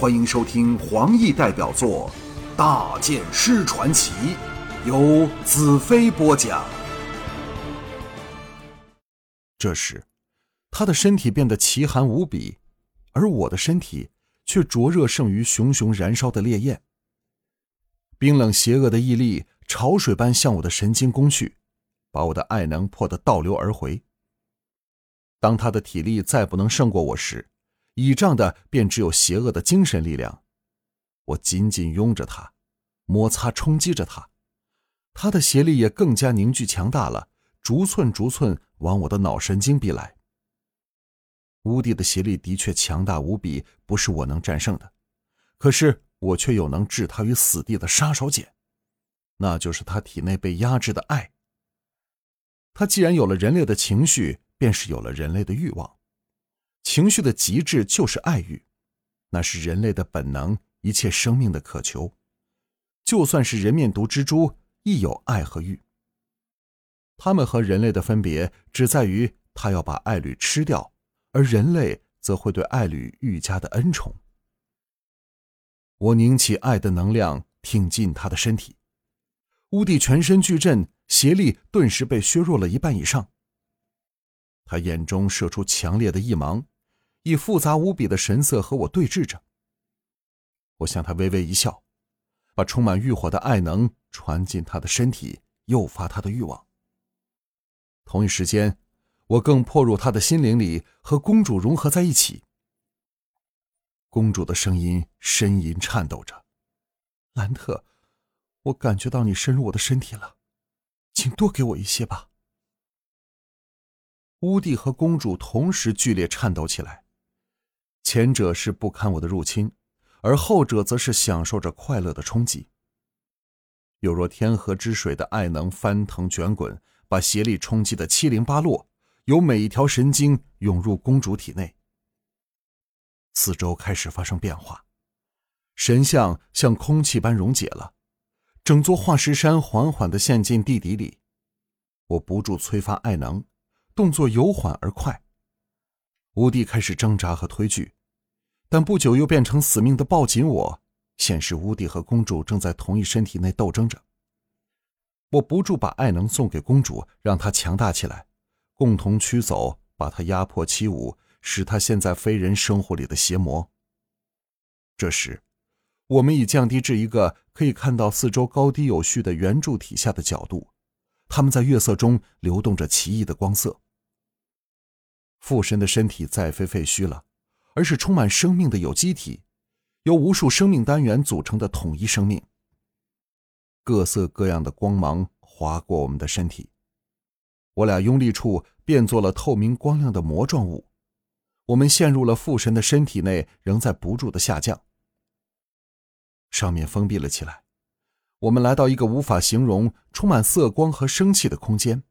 欢迎收听黄奕代表作《大剑师传奇》，由子飞播讲。这时，他的身体变得奇寒无比，而我的身体却灼热胜于熊熊燃烧的烈焰。冰冷邪恶的毅力潮水般向我的神经攻去，把我的爱能破得倒流而回。当他的体力再不能胜过我时，倚仗的便只有邪恶的精神力量。我紧紧拥着他，摩擦冲击着他，他的邪力也更加凝聚强大了，逐寸逐寸往我的脑神经逼来。乌帝的邪力的确强大无比，不是我能战胜的，可是我却有能置他于死地的杀手锏，那就是他体内被压制的爱。他既然有了人类的情绪，便是有了人类的欲望。情绪的极致就是爱欲，那是人类的本能，一切生命的渴求。就算是人面毒蜘蛛，亦有爱和欲。他们和人类的分别只在于他要把爱侣吃掉，而人类则会对爱侣愈加的恩宠。我凝起爱的能量，挺进他的身体。乌帝全身巨震，邪力顿时被削弱了一半以上。他眼中射出强烈的异芒，以复杂无比的神色和我对峙着。我向他微微一笑，把充满欲火的爱能传进他的身体，诱发他的欲望。同一时间，我更破入他的心灵里，和公主融合在一起。公主的声音呻吟颤抖着：“兰特，我感觉到你深入我的身体了，请多给我一些吧。”乌帝和公主同时剧烈颤抖起来，前者是不堪我的入侵，而后者则是享受着快乐的冲击。有若天河之水的爱能翻腾卷滚，把邪力冲击得七零八落，由每一条神经涌入公主体内。四周开始发生变化，神像像空气般溶解了，整座化石山缓缓地陷进地底里。我不住催发爱能，动作由缓而快。乌帝开始挣扎和推拒，但不久又变成死命地抱紧我，显示乌帝和公主正在同一身体内斗争着。我不住把爱能送给公主，让她强大起来，共同驱走把她压迫欺侮，使她陷在非人生活里的邪魔。这时我们已降低至一个可以看到四周高低有序的圆柱体下的角度，它们在月色中流动着奇异的光色。父神的身体再非废墟了，而是充满生命的有机体，由无数生命单元组成的统一生命。各色各样的光芒划过我们的身体，我俩拥立处变作了透明光亮的膜状物，我们陷入了父神的身体内，仍在不住的下降。上面封闭了起来，我们来到一个无法形容、充满色光和生气的空间。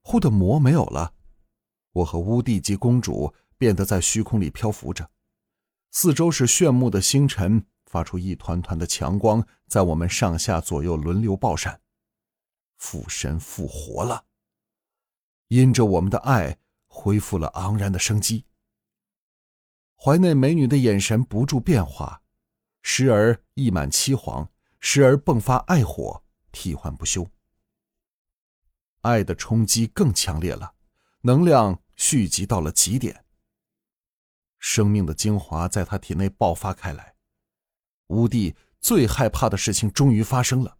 忽的魔没有了，我和乌帝及公主变得在虚空里漂浮着，四周是炫目的星辰，发出一团团的强光，在我们上下左右轮流爆闪。父神复活了，因着我们的爱，恢复了昂然的生机。怀内美女的眼神不住变化，时而溢满凄惶，时而迸发爱火，替换不休。爱的冲击更强烈了，能量蓄积到了极点。生命的精华在他体内爆发开来。乌帝最害怕的事情终于发生了。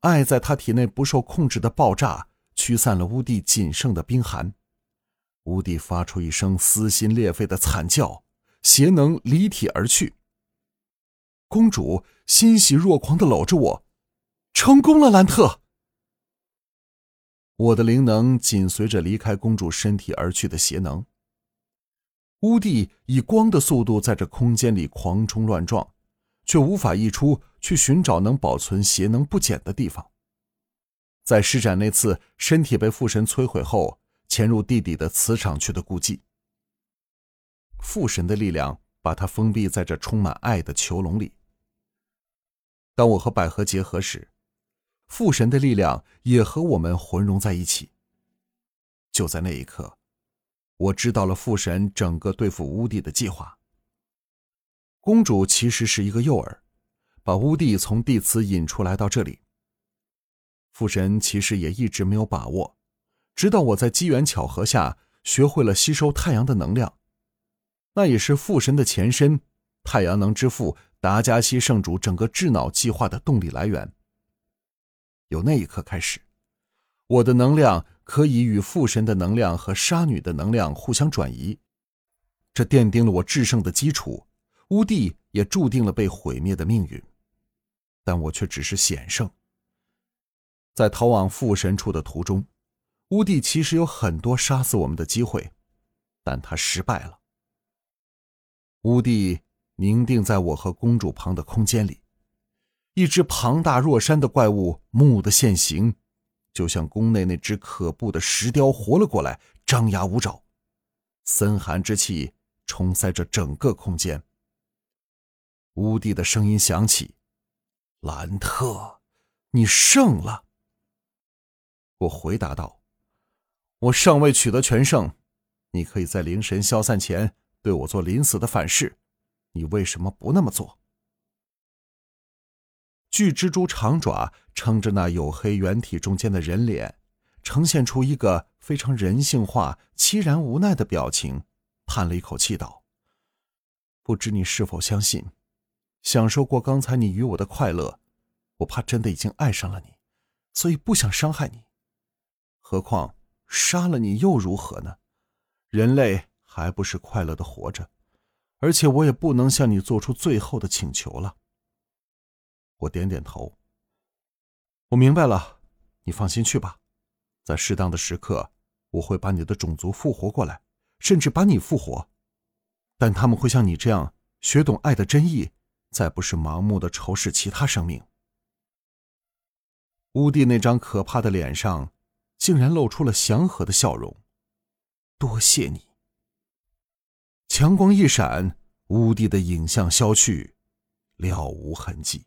爱在他体内不受控制的爆炸，驱散了乌帝仅剩的冰寒。乌帝发出一声撕心裂肺的惨叫，邪能离体而去。公主欣喜若狂地搂着我：“成功了，兰特！”我的灵能紧随着离开公主身体而去的邪能。乌帝以光的速度在这空间里狂冲乱撞，却无法溢出去寻找能保存邪能不减的地方。在施展那次身体被父神摧毁后潜入地底的磁场区的孤寂，父神的力量把它封闭在这充满爱的囚笼里。当我和百合结合时，父神的力量也和我们混融在一起。就在那一刻，我知道了父神整个对付乌帝的计划。公主其实是一个诱饵，把乌帝从地祠引出来到这里。父神其实也一直没有把握，直到我在机缘巧合下学会了吸收太阳的能量，那也是父神的前身太阳能之父达加西圣主整个智脑计划的动力来源。由那一刻开始，我的能量可以与父神的能量和沙女的能量互相转移，这奠定了我制胜的基础，乌帝也注定了被毁灭的命运，但我却只是险胜。在逃往父神处的途中，乌帝其实有很多杀死我们的机会，但他失败了。乌帝凝定在我和公主旁的空间里，一只庞大若山的怪物蓦地现形，就像宫内那只可怖的石雕活了过来，张牙舞爪，森寒之气冲塞着整个空间。乌帝的声音响起：“兰特，你胜了。”我回答道：“我尚未取得全胜，你可以在灵神消散前对我做临死的反噬，你为什么不那么做？”巨蜘蛛长爪撑着那黝黑圆体中间的人脸，呈现出一个非常人性化凄然无奈的表情，叹了一口气道：“不知你是否相信，享受过刚才你与我的快乐，我怕真的已经爱上了你，所以不想伤害你。何况杀了你又如何呢？人类还不是快乐地活着，而且我也不能向你做出最后的请求了。”我点点头：“我明白了，你放心去吧。在适当的时刻，我会把你的种族复活过来，甚至把你复活。但他们会像你这样学懂爱的真意，再不是盲目的仇视其他生命。”乌帝那张可怕的脸上竟然露出了祥和的笑容：“多谢你。”强光一闪，乌帝的影像消去，了无痕迹。